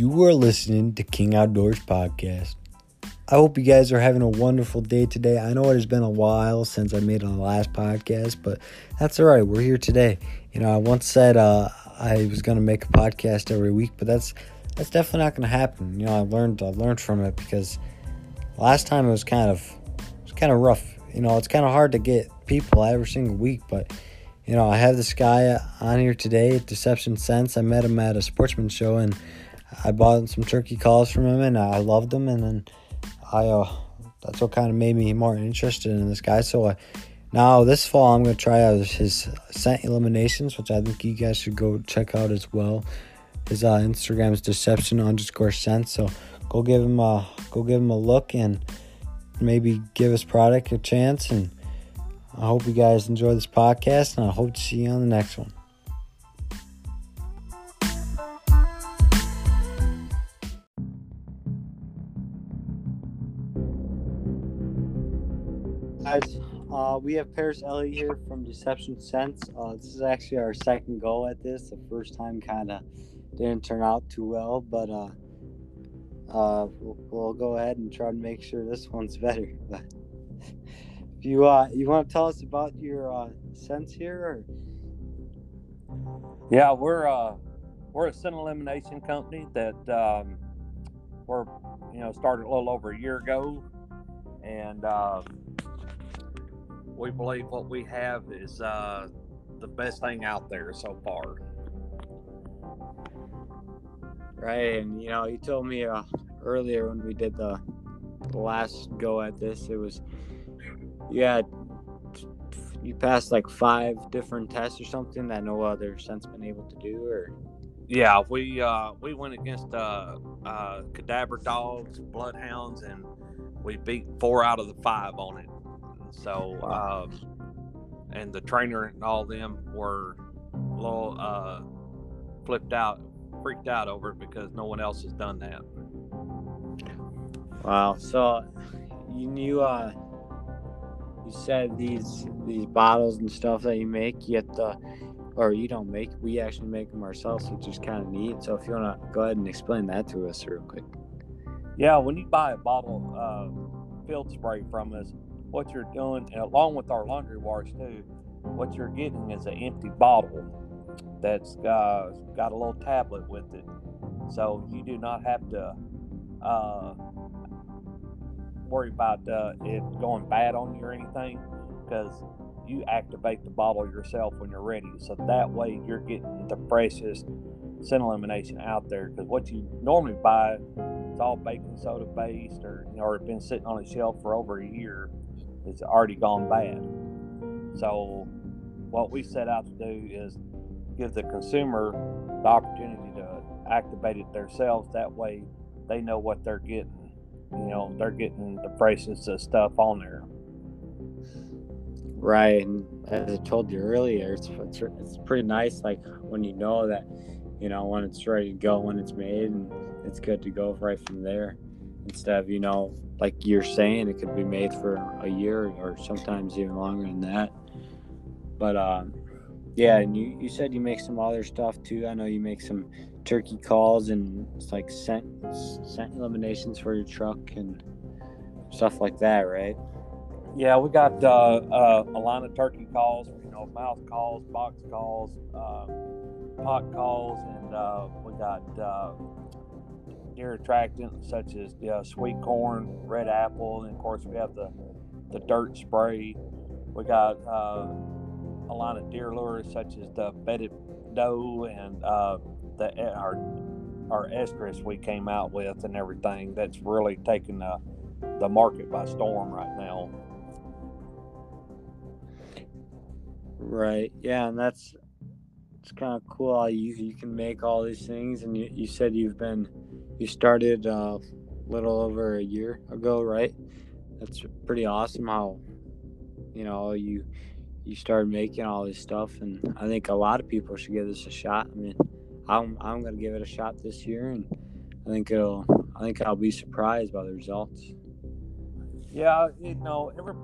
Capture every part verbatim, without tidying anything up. You are listening to King Outdoors Podcast. I hope you guys are having a wonderful day today. I know it has been a while since I made it on the last podcast, but that's all right. We're here today. You know, I once said uh, I was going to make a podcast every week, but that's that's definitely not going to happen. You know, I learned I learned from it because last time it was kind of it was kind of rough. You know, it's kind of hard to get people every single week, but you know, I have this guy on here today at Deception Scent. I met him at a sportsman show, and I bought some turkey calls from him, and I loved them, and then I uh, that's what kind of made me more interested in this guy. So I, now this fall, I'm going to try out his scent eliminations, which I think you guys should go check out as well. His uh, Instagram is deception underscore scent. So go give him a go give him a look and maybe give his product a chance. And I hope you guys enjoy this podcast, and I hope to see you on the next one. Guys, uh, we have Paris Ellie here from Deception Scent. Uh, this is actually our second go at this. The first time kind of didn't turn out too well, but uh, uh, we'll, we'll go ahead and try to make sure this one's better. But if you uh, you want to tell us about your uh, scents here? Or? Yeah, we're uh, we're a scent elimination company that um, we're you know started a little over a year ago, and. Uh, We believe what we have is uh, the best thing out there so far. Right, and you know, you told me uh, earlier when we did the, the last go at this, it was you had you passed like five different tests or something that no other scent's been able to do, or yeah, we uh, we went against uh, uh, cadaver dogs, bloodhounds, and we beat four out of the five on it. So, um, and the trainer and all them were a little uh, flipped out, freaked out over it because no one else has done that. Wow. So you knew, uh, you said these these bottles and stuff that you make, you have to, or you don't make, we actually make them ourselves, which is kind of neat. So if you want to go ahead and explain that to us real quick. Yeah, when you buy a bottle of field spray from us, what you're doing, and along with our laundry wash too, what you're getting is an empty bottle that's uh, got a little tablet with it. So you do not have to uh, worry about uh, it going bad on you or anything, because you activate the bottle yourself when you're ready. So that way you're getting the freshest scent elimination out there, because what you normally buy is all baking soda based, or you know, or it's been sitting on a shelf for over a year. It's already gone bad. So what we set out to do is give the consumer the opportunity to activate it themselves. That way they know what they're getting. You know, they're getting the freshest of stuff on there. Right. And as I told you earlier, it's, it's, it's pretty nice, like, when you know that, you know, when it's ready to go, when it's made, and it's good to go right from there. Instead of, you know, like you're saying, it could be made for a year or sometimes even longer than that. But, um, yeah, and you, you said you make some other stuff too. I know you make some turkey calls and it's like scent, scent eliminations for your truck and stuff like that, right? Yeah, we got uh, uh, a line of turkey calls, you know, mouth calls, box calls, uh, pot calls, and uh, we got... Uh, deer attractants such as you know, sweet corn, red apple, and of course we have the, the dirt spray. We got uh, a line of deer lures such as the bedded doe and uh, the our our estrus we came out with and everything. That's really taking the the market by storm right now. Right. Yeah, and that's it's kind of cool how you you can make all these things. And you, you said you've been. You started a uh, little over a year ago, right? That's pretty awesome how, you know, you you started making all this stuff, and I think a lot of people should give this a shot. I mean, I'm I'm gonna give it a shot this year, and I think it'll I think I'll be surprised by the results. Yeah, you know, every.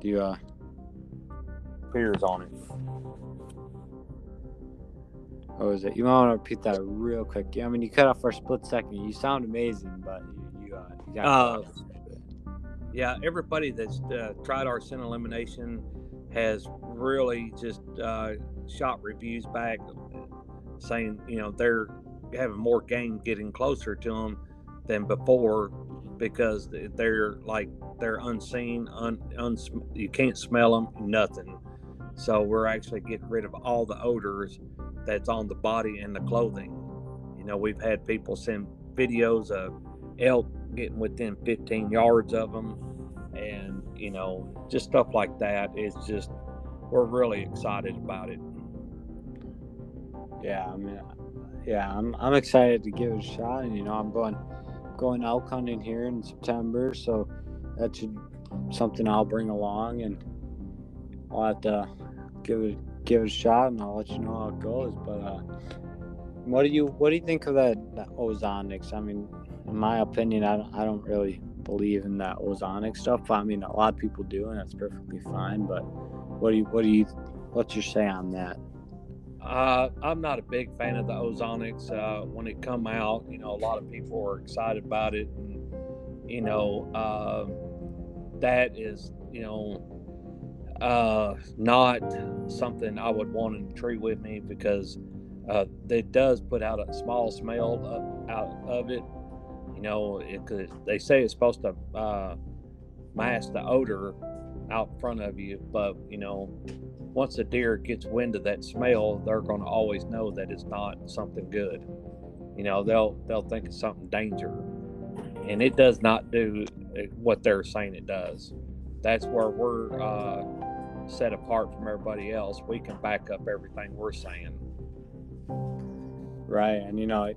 Do you uh? beers on it. What was it? You might want to repeat that real quick. I mean, you cut off for a split second. You sound amazing, but you, you, uh, you got uh, yeah, everybody that's uh, tried our scent elimination has really just uh, shot reviews back saying, you know, they're having more game getting closer to them than before because they're like, they're unseen, un, uns, you can't smell them, nothing. So we're actually getting rid of all the odors that's on the body and the clothing. You know, we've had people send videos of elk getting within fifteen yards of them, and you know, just stuff like that. It's just, we're really excited about it. Yeah, I mean, yeah, I'm I'm excited to give it a shot, and you know, I'm going going elk hunting here in September, so that should something I'll bring along, and I'll have to give it. give it a shot, and I'll let you know how it goes. But uh what do you what do you think of that, that Ozonics? I mean, in my opinion, I don't, I don't really believe in that Ozonics stuff, but I mean, a lot of people do, and that's perfectly fine. But what do you what do you what's your say on that? uh I'm not a big fan of the Ozonics. Uh when it come out, you know, a lot of people are excited about it, and you know, uh that is, you know, uh not something I would want in a tree with me, because uh it does put out a small smell up, out of it. You know, it could, they say it's supposed to uh mask the odor out front of you, but you know, once a deer gets wind of that smell, they're going to always know that it's not something good. You know, they'll they'll think it's something danger, and it does not do what they're saying it does. That's where we're uh set apart from everybody else. We can back up everything we're saying, right? And you know,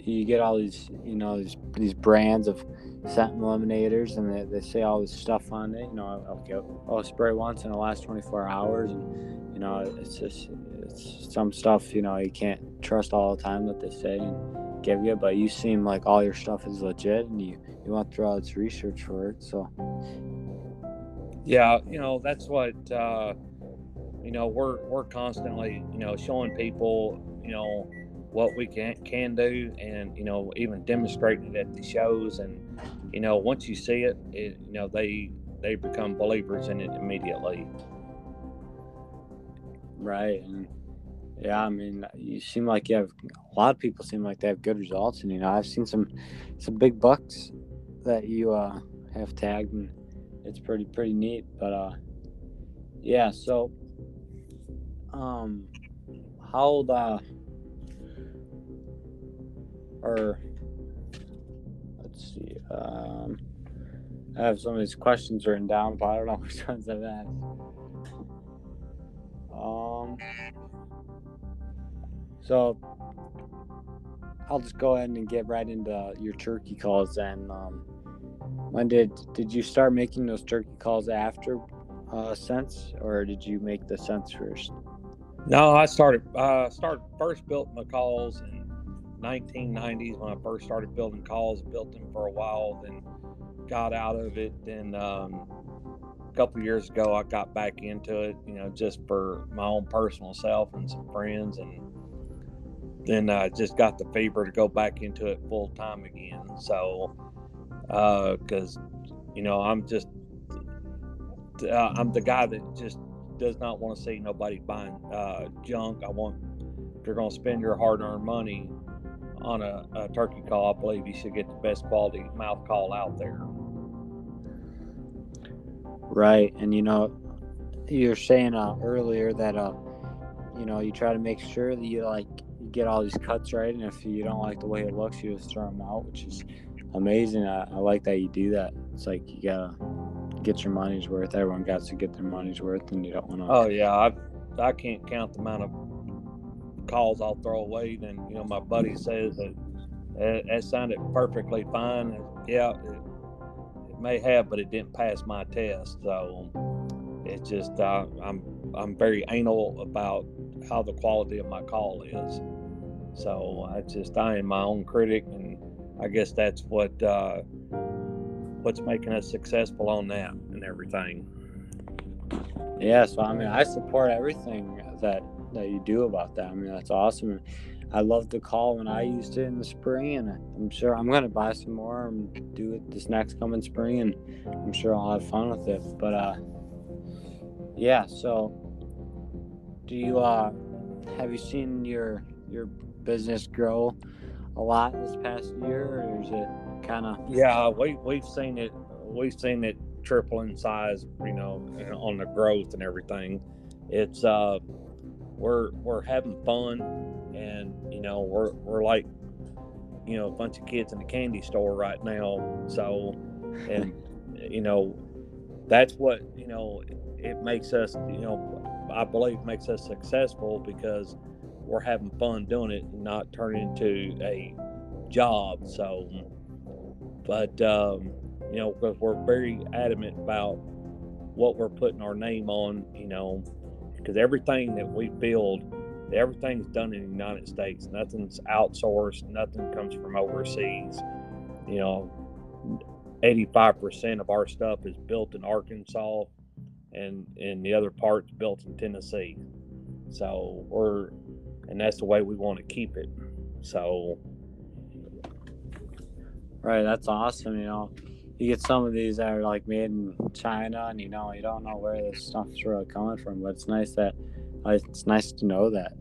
you get all these, you know, these these brands of scent eliminators, and they, they say all this stuff on it. You know, okay, I'll spray once in the last twenty-four hours, and you know, it's just it's some stuff, you know, you can't trust all the time that they say and give you. But you seem like all your stuff is legit, and you you want to throw out this research for it, so. Yeah, you know, that's what, uh, you know, we're we're constantly, you know, showing people, you know, what we can can do, and, you know, even demonstrating it at the shows. And, you know, once you see it, it you know, they they become believers in it immediately. Right. And yeah, I mean, you seem like you have, a lot of people seem like they have good results. And, you know, I've seen some, some big bucks that you uh, have tagged, and it's pretty pretty neat. But uh yeah, so um how old uh or let's see, um I have some of these questions written down, but I don't know which ones I've asked. Um so I'll just go ahead and get right into your turkey calls, and um When did did you start making those turkey calls after uh, scents, or did you make the scents first? No, I started uh, started first built my calls in nineteen nineties when I first started building calls. Built them for a while, then got out of it. Then um, a couple of years ago, I got back into it. You know, just for my own personal self and some friends, and then I just got the fever to go back into it full time again. So. Uh, because you know, I'm just uh, I'm the guy that just does not want to see nobody buying uh, junk. I want, if you're going to spend your hard-earned money on a, a turkey call, I believe you should get the best quality mouth call out there. Right, and you know, you were saying uh, earlier that uh, you know, you try to make sure that you like you get all these cuts right, and if you don't like the way it looks, you just throw them out, which is amazing. I, I like that you do that. It's like you gotta get your money's worth. Everyone got to get their money's worth, and you don't want to. Oh yeah, I I can't count the amount of calls I'll throw away. Then you know, my buddy says that that, that sounded perfectly fine. And yeah, it, it may have, but it didn't pass my test. So it's just uh, I'm I'm very anal about how the quality of my call is. So I just I am my own critic, and I guess that's what uh, what's making us successful on that and everything. Yeah, so I mean, I support everything that that you do about that. I mean, that's awesome. I loved the call when I used it in the spring, and I'm sure I'm going to buy some more and do it this next coming spring, and I'm sure I'll have fun with it. But uh, yeah, so do you uh, have you seen your your business grow a lot this past year, or is it kind of? Yeah, we we've seen it. We've seen it triple in size, you know, on the growth and everything. It's uh, we're we're having fun. And, you know, we're we're like, you know, a bunch of kids in a candy store right now. So, and, you know, that's what, you know, it makes us, you know, I believe makes us successful, because we're having fun doing it and not turning into a job. So, but, um, you know, because we're very adamant about what we're putting our name on, you know, because everything that we build, everything's done in the United States. Nothing's outsourced. Nothing comes from overseas. You know, eighty-five percent of our stuff is built in Arkansas, and, and the other part's built in Tennessee. So we're, and that's the way we want to keep it. So. Right. That's awesome. You know, you get some of these that are like made in China, and, you know, you don't know where this stuff's really coming from, but it's nice that It's nice to know that.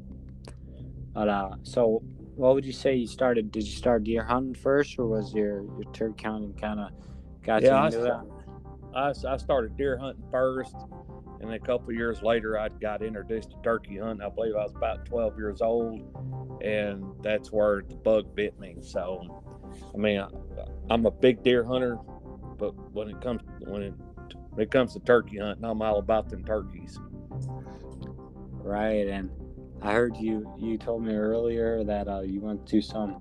But, uh, so what would you say you started? Did you start deer hunting first, or was your, your turkey hunting kind of got yeah, you into I, that? I, I started deer hunting first, and a couple of years later, I got introduced to turkey hunting. I believe I was about twelve years old, and that's where the bug bit me. So, I mean, I, I'm a big deer hunter, but when it comes when it, when it comes to turkey hunting, I'm all about them turkeys. Right, and I heard you, you told me earlier that uh, you went to some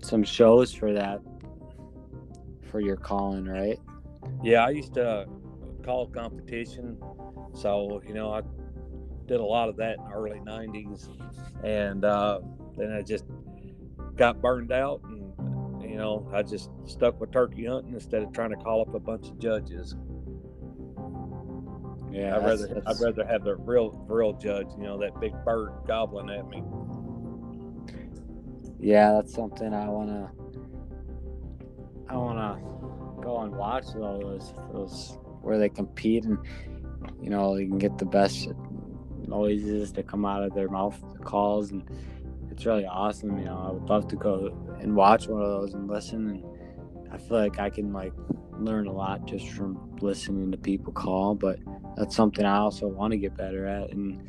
some shows for that, for your calling, right? Yeah, I used to call competition, so, you know, I did a lot of that in the early nineties, and uh, then I just got burned out, and, you know, I just stuck with turkey hunting instead of trying to call up a bunch of judges. Yeah, I'd rather that's... I'd rather have the real real judge, you know, that big bird gobbling at me. Yeah, that's something I wanna I wanna go and watch though, those those where they compete, and, you know, you can get the best noises to come out of their mouth, the calls, and it's really awesome. You know, I would love to go and watch one of those and listen, and I feel like I can like learn a lot just from listening to people call, but that's something I also want to get better at. And,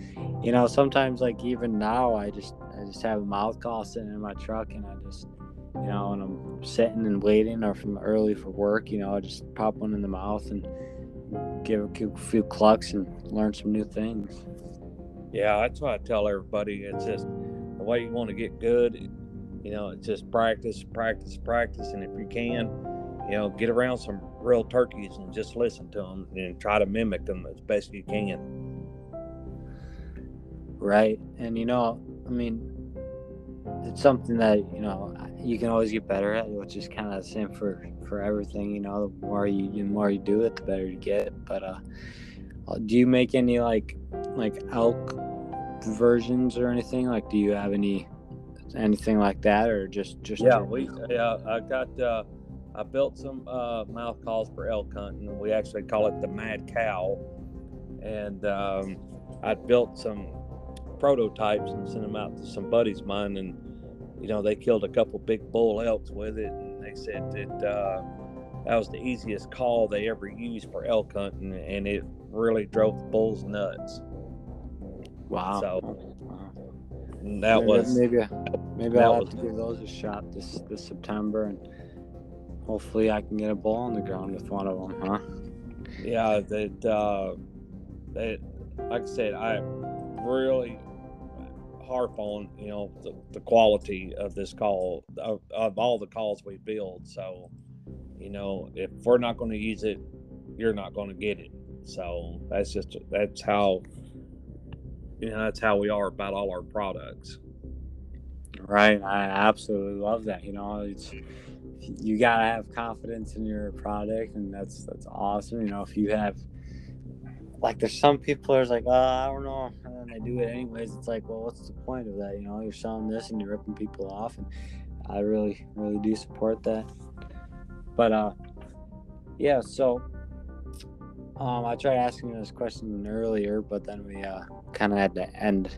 you know, sometimes, like, even now, I just I just have a mouth call sitting in my truck, and I just, you know, and I'm sitting and waiting, or from early for work, you know, I just pop one in the mouth and give a few clucks and learn some new things. Yeah, that's what I tell everybody. It's just the way you want to get good, you know, it's just practice, practice, practice, and if you can, you know, get around some real turkeys and just listen to them and try to mimic them as best you can. Right. And, you know, I mean, it's something that, you know, you can always get better at, which is kind of the same for, for everything. You know, the more you, the more you do it, the better you get. But uh, do you make any, like, like elk versions or anything? Like, do you have any, anything like that, or just, just? Yeah, we, yeah, I got, uh, I built some uh, mouth calls for elk hunting. We actually call it the Mad Cow. And um, I built some prototypes and sent them out to some buddies of mine. And, you know, they killed a couple big bull elks with it. And they said that uh, that was the easiest call they ever used for elk hunting. And it really drove the bulls nuts. Wow. So wow. And that maybe, was... Maybe, maybe that I'll have was, to give those a shot this, this September. And hopefully I can get a ball on the ground with one of them, huh? Yeah, that, uh, that, like I said, I really harp on, you know, the, the quality of this call, of, of all the calls we build. So, you know, if we're not going to use it, you're not going to get it. So that's just, that's how, you know, that's how we are about all our products. Right. I absolutely love that. You know, it's, you gotta have confidence in your product, and that's that's awesome. You know, if you have like there's some people are like, oh, I don't know, and they do it anyways. It's like, well, what's the point of that? You know, you're selling this and you're ripping people off, and I really, really do support that. But uh, yeah. So um, I tried asking this question earlier, but then we uh kind of had to end.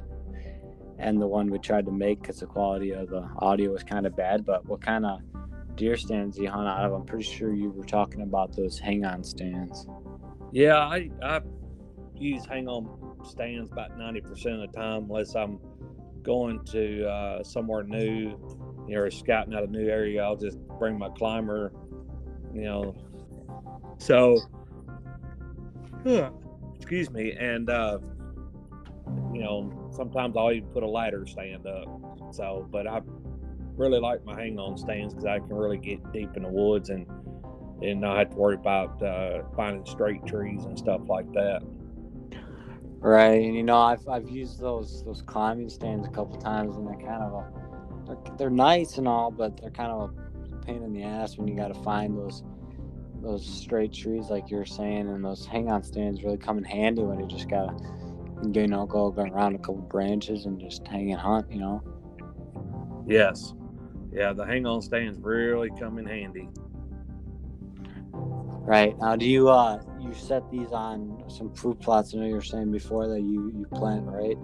And the one we tried to make because the quality of the audio was kind of bad. But what kind of deer stands you hunt out of? I'm pretty sure you were talking about those hang-on stands. Yeah, I, I use hang-on stands about ninety percent of the time unless I'm going to uh, somewhere new, you know, or scouting out a new area. I'll just bring my climber, you know. So, huh, excuse me, and, uh, you know, sometimes I'll even put a lighter stand up. So, but I really like my hang-on stands because I can really get deep in the woods and and not have to worry about uh, finding straight trees and stuff like that. Right, and you know, I've I've used those those climbing stands a couple times, and they're kind of a they're, they're nice and all, but they're kind of a pain in the ass when you got to find those those straight trees like you're saying, and those hang-on stands really come in handy when you just gotta, you know, go, go around a couple branches and just hang and hunt, you know. Yes. Yeah, the hang-on stands really come in handy. Right. Now, do you uh, you set these on some fruit plots? I know you were saying before that you, you plant, right?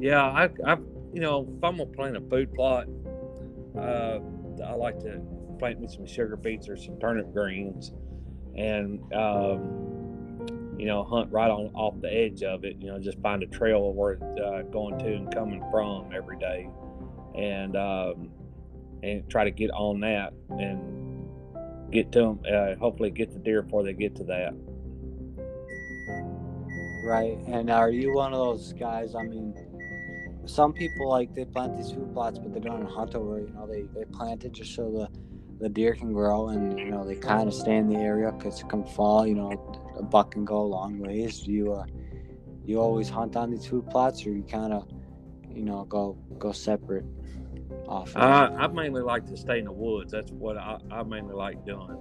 Yeah, I, I, you know, if I'm going to plant a food plot, uh, I like to plant me some sugar beets or some turnip greens. And, um, you know, hunt right on off the edge of it, you know, just find a trail where it's uh, going to and coming from every day, and um, and try to get on that and get to them, uh, hopefully get the deer before they get to that. Right. And are you one of those guys, I mean, some people, like, they plant these food plots, but they don't hunt over it, you know, they, they plant it just so the the deer can grow, and, you know, they kind of stay in the area because come fall, you know, a buck can go a long ways. Do you uh, you always hunt on these food plots, or you kind of, you know, go go separate off? Uh, I mainly like to stay in the woods. That's what I, I mainly like doing.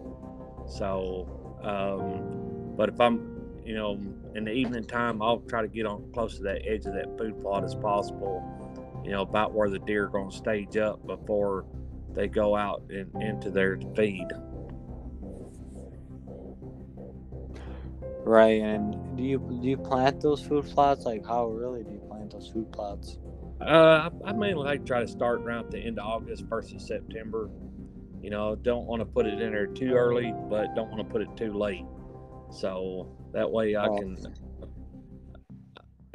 So, um, but if I'm, you know, in the evening time, I'll try to get on close to that edge of that food plot as possible, you know, about where the deer are going to stage up before they go out and into their feed. Right. And do you do you plant those food plots? Like, how really do you plant those food plots? Uh, I, I mainly like to try to start around the end of August, first of September. You know, don't want to put it in there too early, but don't want to put it too late. So that way I oh. can,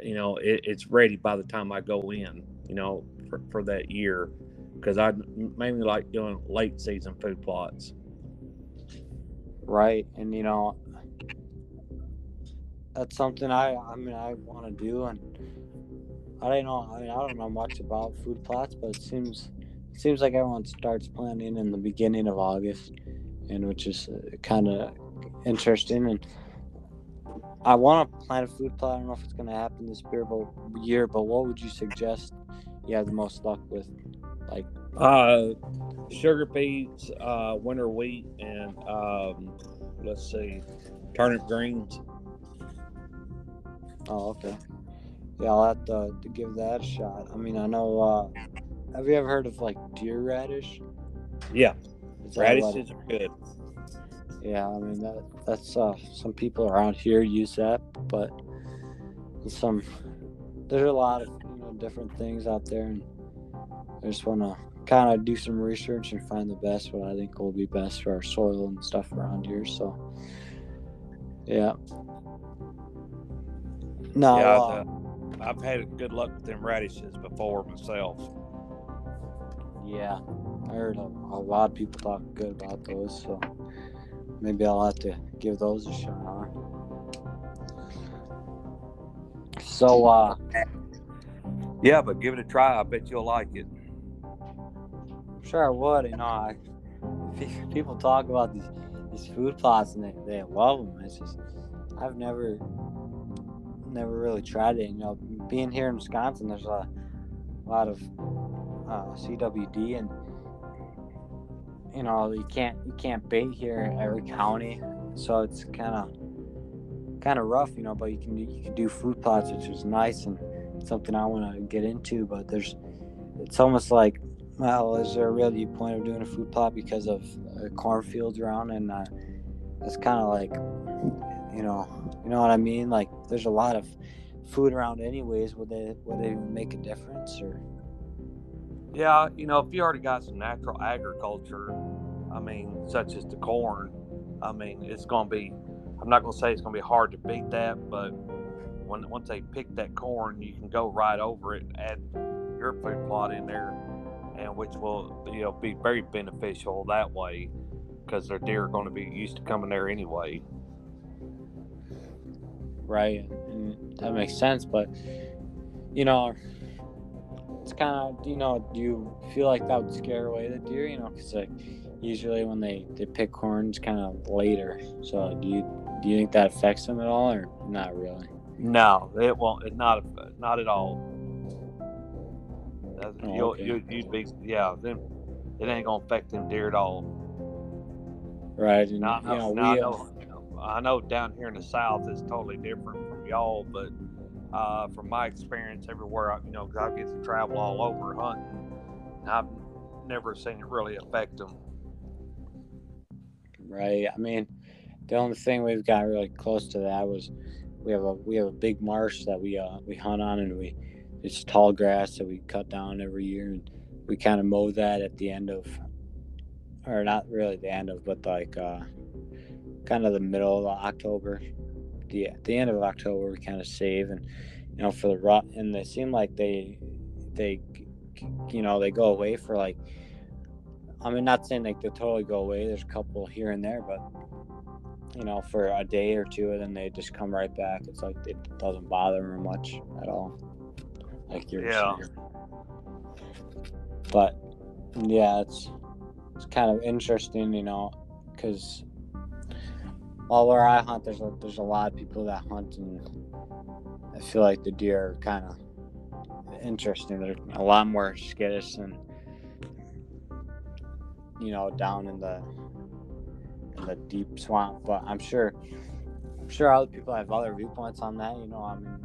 you know, it, it's ready by the time I go in, you know, for, for that year. Because I mainly like doing late season food plots. Right. And, you know, that's something I, I mean, I want to do, and I don't know, I mean, I don't know much about food plots, but it seems, it seems like everyone starts planting in the beginning of August, and which is kind of interesting. And I want to plant a food plot. I don't know if it's going to happen this year, but year, but what would you suggest you have the most luck with? Like, uh, sugar beets, uh, winter wheat, and, um, let's see, turnip greens. Oh, okay. Yeah, I'll have to, to give that a shot. I mean, I know, uh, have you ever heard of, like, deer radish? Yeah. Radishes are good. Yeah, I mean, that that's, uh, some people around here use that, but some, there's a lot of, you know, different things out there, and I just want to kind of do some research and find the best, what I think will be best for our soil and stuff around here, so, yeah. No, yeah, I've, uh, I've had good luck with them radishes before myself. Yeah, I heard a, a lot of people talk good about those, so maybe I'll have to give those a shot, huh? So, uh... yeah, but give it a try. I bet you'll like it. I'm sure I would. You know, I, people talk about these, these food plots, and they, they love them. It's just, I've never... never really tried it. You know, being here in Wisconsin, there's a lot of uh, C W D, and you know, you can't you can't bait here in every county, so it's kind of kind of rough, you know, but you can you can do fruit plots, which is nice and something I want to get into. But there's, it's almost like, well, is there really a point of doing a fruit plot because of uh, cornfields around? And uh, it's kind of like, you know, you know what I mean? Like, there's a lot of food around anyways. Would they would they make a difference? Or yeah, you know, if you already got some natural agriculture, I mean, such as the corn, I mean, it's going to be, I'm not going to say it's going to be hard to beat that, but when once they pick that corn, you can go right over it and add your food plot in there, and which will, you know, be very beneficial that way, because their deer are going to be used to coming there anyway. Right, and that makes sense. But, you know, it's kind of, you know, do you feel like that would scare away the deer? You know, because like usually when they, they pick corns, kind of later. So do you do you think that affects them at all, or not really? No, it won't. It not not at all. That's, oh, you'll, okay. you, you'd be yeah. Them, it ain't gonna affect them deer at all. Right, and not, you know, no, we, I, know, I know down here in the South it's totally different from y'all, but uh, from my experience everywhere, you know, because I get to travel all over hunting, and I've never seen it really affect them. Right. I mean, the only thing we've got really close to that was we have a we have a big marsh that we uh, we hunt on, and we it's tall grass that we cut down every year, and we kind of mow that at the end of, or not really the end of, but like uh, kind of the middle of October. The at the end of October we kind of save, and you know, for the rut, and they seem like they they you know they go away for like, I mean, not saying like they totally go away. There's a couple here and there, but you know, for a day or two, and then they just come right back. It's like it doesn't bother them much at all. Like you're yeah. Saying. But yeah, it's it's kind of interesting, you know, because all where I hunt, there's a, there's a lot of people that hunt, and I feel like the deer are kind of interesting. They're a lot more skittish than, you know, down in the in the deep swamp. But I'm sure, I'm sure other people have other viewpoints on that. You know, I mean,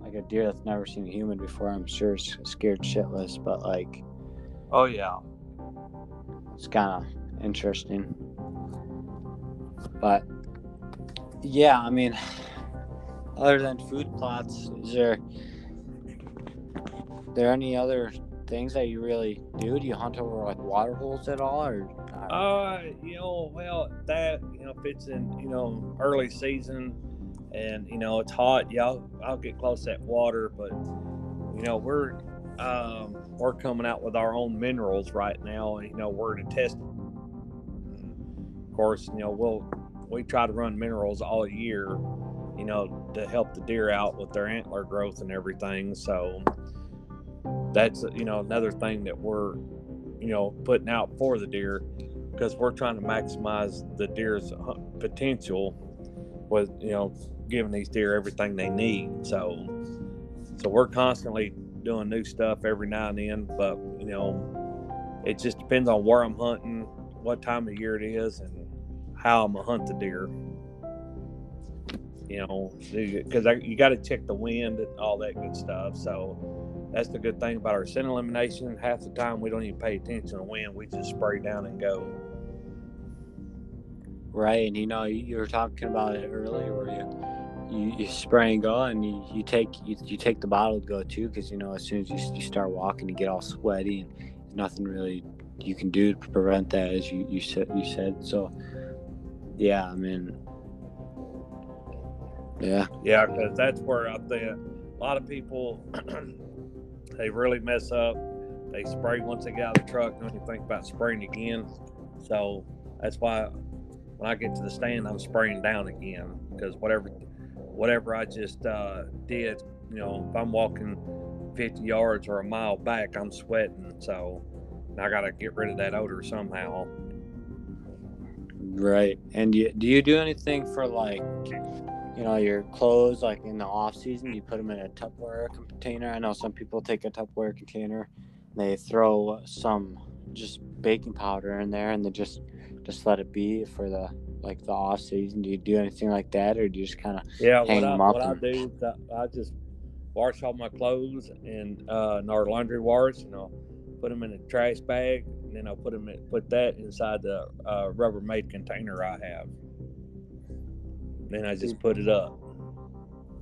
like a deer that's never seen a human before, I'm sure is scared shitless. But like, oh yeah, it's kind of interesting. But yeah, I mean, other than food plots, is there are there any other things that you really do? Do you hunt over like water holes at all, or? Uh, you know, well, that, you know, if it's in, you know, early season and, you know, it's hot, yeah, I'll, I'll get close to that water. But, you know, we're, um, we're coming out with our own minerals right now. You know, we're to test. Of course, you know, we'll, we try to run minerals all year, you know, to help the deer out with their antler growth and everything. So that's, you know, another thing that we're, you know, putting out for the deer, because we're trying to maximize the deer's potential with, you know, giving these deer everything they need. So, so we're constantly doing new stuff every now and then, but, you know, it just depends on where I'm hunting, what time of year it is, and how I'm gonna hunt the deer. You know, because you got to check the wind and all that good stuff. So that's the good thing about our scent elimination. Half the time we don't even pay attention to wind. We just spray down and go. Right. And, you know, you were talking about it earlier where you, you, you spray and go, and you, you take you, you take the bottle to go too, because, you know, as soon as you, you start walking, you get all sweaty, and there's nothing really you can do to prevent that, as you, you, said, you said. So, yeah, I mean, yeah. Yeah, because that's where I think a lot of people – they really mess up. They spray once they get out of the truck, and then you think about spraying again. So that's why when I get to the stand, I'm spraying down again, because whatever whatever I just uh, did, you know, if I'm walking fifty yards or a mile back, I'm sweating. So I got to get rid of that odor somehow. Right. And do you, do you do anything for, like, you know, your clothes, like in the off season, you put them in a Tupperware container? I know some people take a Tupperware container and they throw some just baking powder in there, and they just just let it be for the like the off season? Do you do anything like that, or do you just kind of yeah? Hang what I, them up what and... I do, is I, I just wash all my clothes and uh, in our laundry wash, and I'll put them in a trash bag, and then I'll put them in, put that inside the uh, Rubbermaid container I have. Then I just put it up.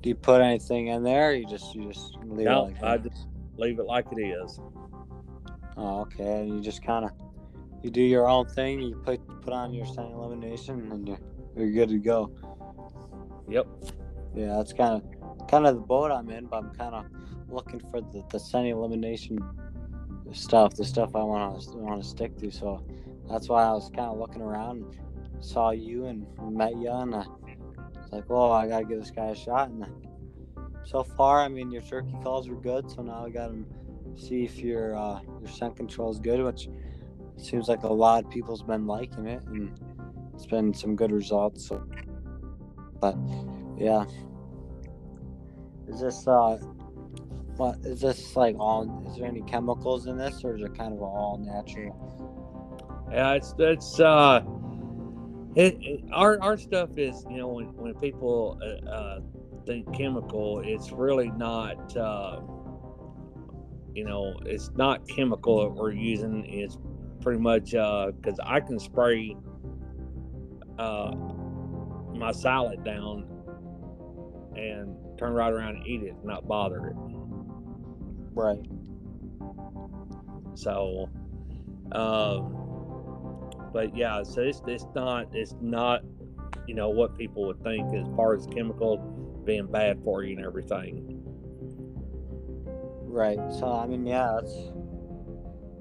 Do you put anything in there, or you just you just leave no, it like that? I just leave it like it is. Oh, okay. And you just kind of you do your own thing. You put put on your scent elimination, and you're, you're good to go. Yep. Yeah, that's kind of kind of the boat I'm in, but I'm kind of looking for the, the scent elimination stuff, the stuff I want to want to stick to. So that's why I was kind of looking around, and saw you, and met you, and I was like, "Whoa, I gotta give this guy a shot." And so far, I mean, your turkey calls were good, so now I got him. See if your uh, your scent control is good, which seems like a lot of people's been liking it, and it's been some good results. So. But yeah, is this uh, what is this like? All is there any chemicals in this, or is it kind of all natural? Yeah, it's it's uh, it, it our our stuff is, you know, when when people uh, think chemical, it's really not. Uh, You know, it's not chemical that we're using. It's pretty much because uh, I can spray uh, my salad down and turn right around and eat it, and not bother it. Right. So, um, but yeah, so it's it's not it's not you know what people would think as far as chemical being bad for you and everything. Right. So, I mean, yeah, that's,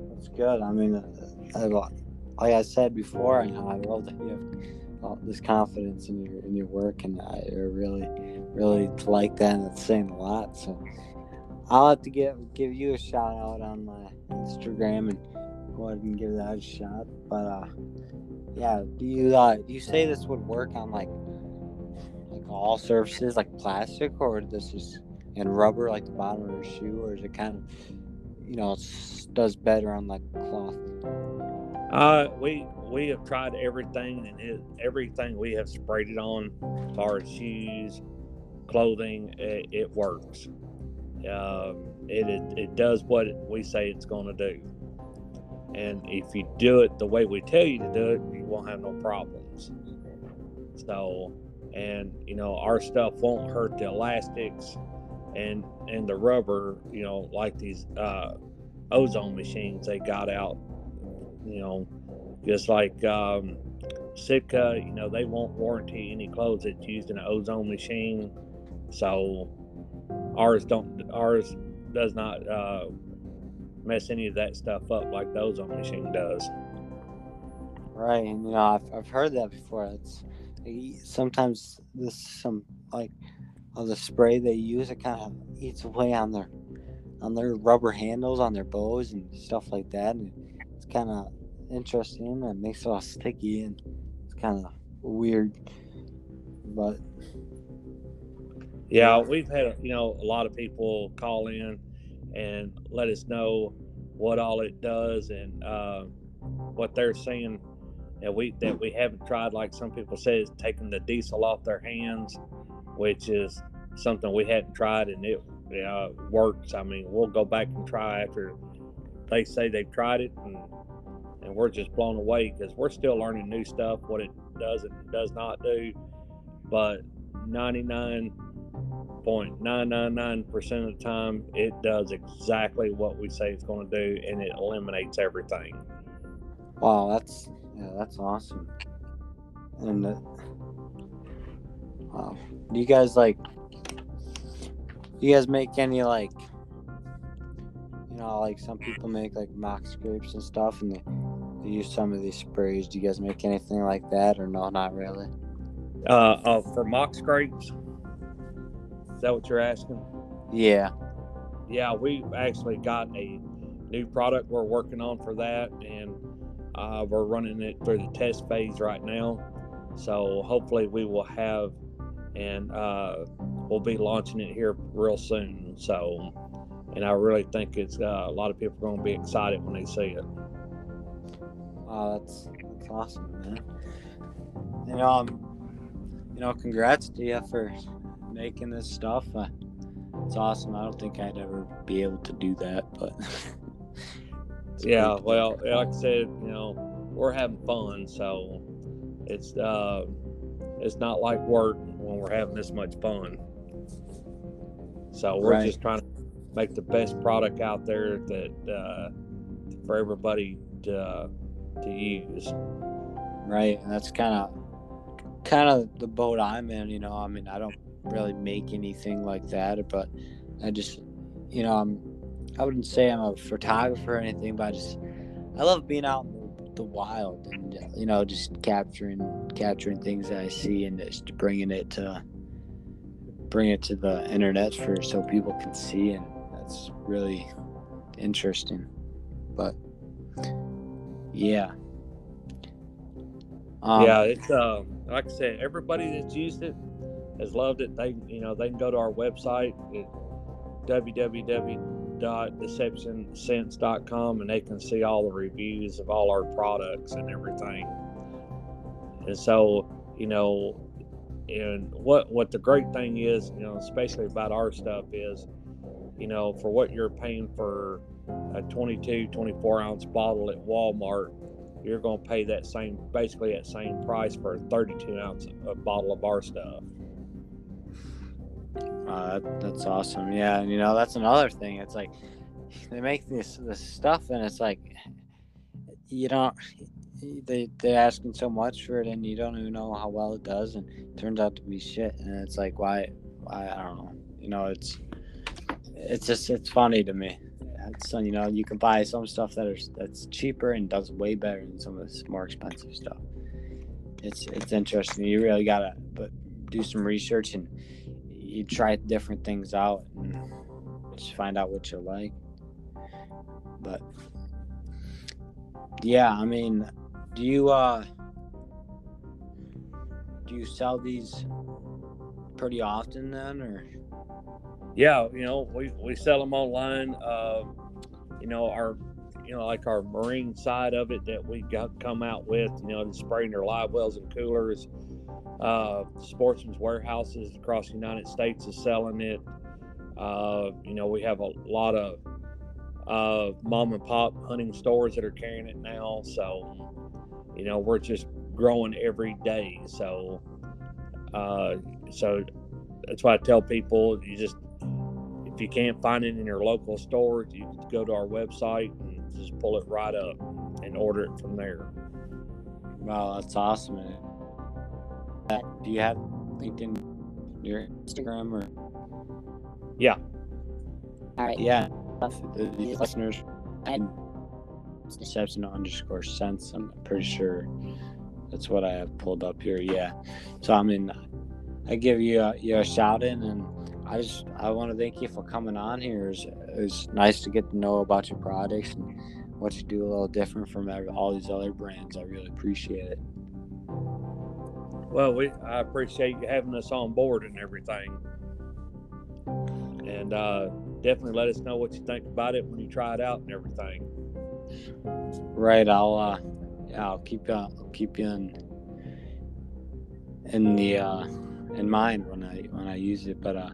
that's good. I mean, I, like I said before, I love that you have all this confidence in your in your work, and I really, really like that, and it's saying a lot. So I'll have to give, give you a shout out on my Instagram and go ahead and give that a shot. But, uh, yeah, do you, uh, do you say this would work on, like, like all surfaces, like plastic, or this is... and rubber, like the bottom of your shoe, or is it kind of, you know, does better on like cloth? Uh, we we have tried everything, and it, everything we have sprayed it on, as far as shoes, clothing, it, it works. Um, it, it it does what we say it's going to do, and if you do it the way we tell you to do it, you won't have no problems. So, and you know, our stuff won't hurt the elastics. And and the rubber, you know, like these uh, ozone machines they got out, you know, just like um, Sitka, you know, they won't warranty any clothes that's used in an ozone machine. So ours don't, ours does not uh, mess any of that stuff up like the ozone machine does. Right, and you know, I've I've heard that before. It's sometimes this some like. Of the spray they use, it kind of eats away on their on their rubber handles, on their bows and stuff like that, and it's kind of interesting. It makes it all sticky, and it's kind of weird. But yeah, we've had you know a lot of people call in and let us know what all it does and uh, what they're seeing, and we that we haven't tried. Like some people say, is taking the diesel off their hands, which is something we hadn't tried, and it uh, works. I mean, we'll go back and try after they say they've tried it, and and we're just blown away because we're still learning new stuff, what it does and does not do. But ninety-nine point nine nine nine percent of the time, it does exactly what we say it's going to do, and it eliminates everything. Wow, that's yeah, that's awesome. And. Uh... Wow. Do you guys like? Do you guys make any like? You know, like some people make like mock scrapes and stuff, and they, they use some of these sprays. Do you guys make anything like that, or no? Not really. Uh, uh for mock scrapes. Is that what you're asking? Yeah. Yeah, we actually got a new product we're working on for that, and uh, we're running it through the test phase right now. So hopefully we will have. And uh, we'll be launching it here real soon. So, and I really think it's uh, a lot of people are going to be excited when they see it. Wow, that's, That's awesome, man. You know, um, you know, congrats to you for making this stuff. Uh, it's awesome. I don't think I'd ever be able to do that, but yeah. Well, like I said, you know, we're having fun, so it's uh, it's not like work when we're having this much fun. So we're right. just trying to make the best product out there that uh, for everybody to uh, to use. Right, and that's kind of kind of the boat I'm in. You know, I mean, I don't really make anything like that, but I just, you know, I'm I wouldn't say I'm a photographer or anything, but I just I love being out in the wild and, you know, just capturing capturing things that I see and just bringing it to bring it to the internet for so people can see, and that's really interesting. But yeah. Um, yeah, it's uh, like I said, everybody that's used it has loved it. They, you know, they can go to our website at w w w dot deception scents dot com and they can see all the reviews of all our products and everything. And so, you know, and what what the great thing is, you know, especially about our stuff is, you know, for what you're paying for a twenty-two, twenty-four ounce bottle at Walmart, you're going to pay that same, basically that same price for a thirty-two ounce a bottle of our stuff. Uh, that's awesome. Yeah. And you know, that's another thing. It's like, they make this, this stuff and it's like, you don't, they, they're asking so much for it and you don't even know how well it does. And it turns out to be shit. And it's like, why, why, I don't know. You know, it's, it's just, it's funny to me. So, you know, you can buy some stuff that is that's cheaper and does way better than some of this more expensive stuff. It's it's interesting. You really gotta but do some research and you try different things out and just find out what you like. But yeah, I mean, do you uh do you sell these pretty often then, or? Yeah, you know, we, we sell them online. Uh, you know, our, you know, like our marine side of it that we got come out with, you know, and spraying their live wells and coolers. Uh, Sportsman's Warehouses across the United States is selling it. Uh, you know, we have a lot of uh, mom and pop hunting stores that are carrying it now. So, you know, we're just growing every day. So, uh, so that's why I tell people, you just, if you can't find it in your local store, you can go to our website and just pull it right up and order it from there. Wow, that's awesome, man. Do you have LinkedIn, your Instagram, or? Yeah. All right. Yeah. The, the listeners, and Deception underscore sense. I'm pretty sure that's what I have pulled up here. Yeah. So I mean, I give you a, you a shout in, and I just I want to thank you for coming on here. It's it's nice to get to know about your products and what you do a little different from every, all these other brands. I really appreciate it. Well, we I appreciate you having us on board and everything, and uh, definitely let us know what you think about it when you try it out and everything. Right, I'll uh, yeah, I'll keep uh, I'll keep you in in the uh, in mind when I when I use it, but. Uh,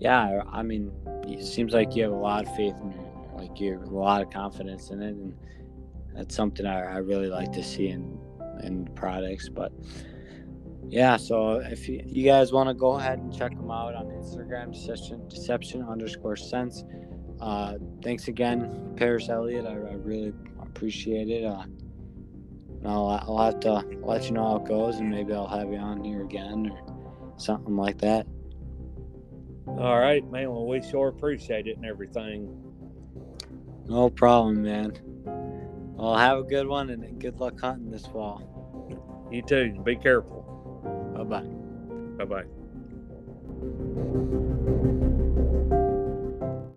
Yeah, I mean, it seems like you have a lot of faith in it, like you have a lot of confidence in it, and that's something I, I really like to see in in products. But yeah, so if you, you guys want to go ahead and check them out on Instagram, Deception, Deception underscore Sense. Uh, thanks again, Paris Elliott. I, I really appreciate it. Uh, and I'll, I'll have to let you know how it goes, and maybe I'll have you on here again or something like that. All right, man. Well, we sure appreciate it and everything. No problem, man. Well, have a good one and good luck hunting this fall. You too. Be careful. Bye-bye. Bye-bye.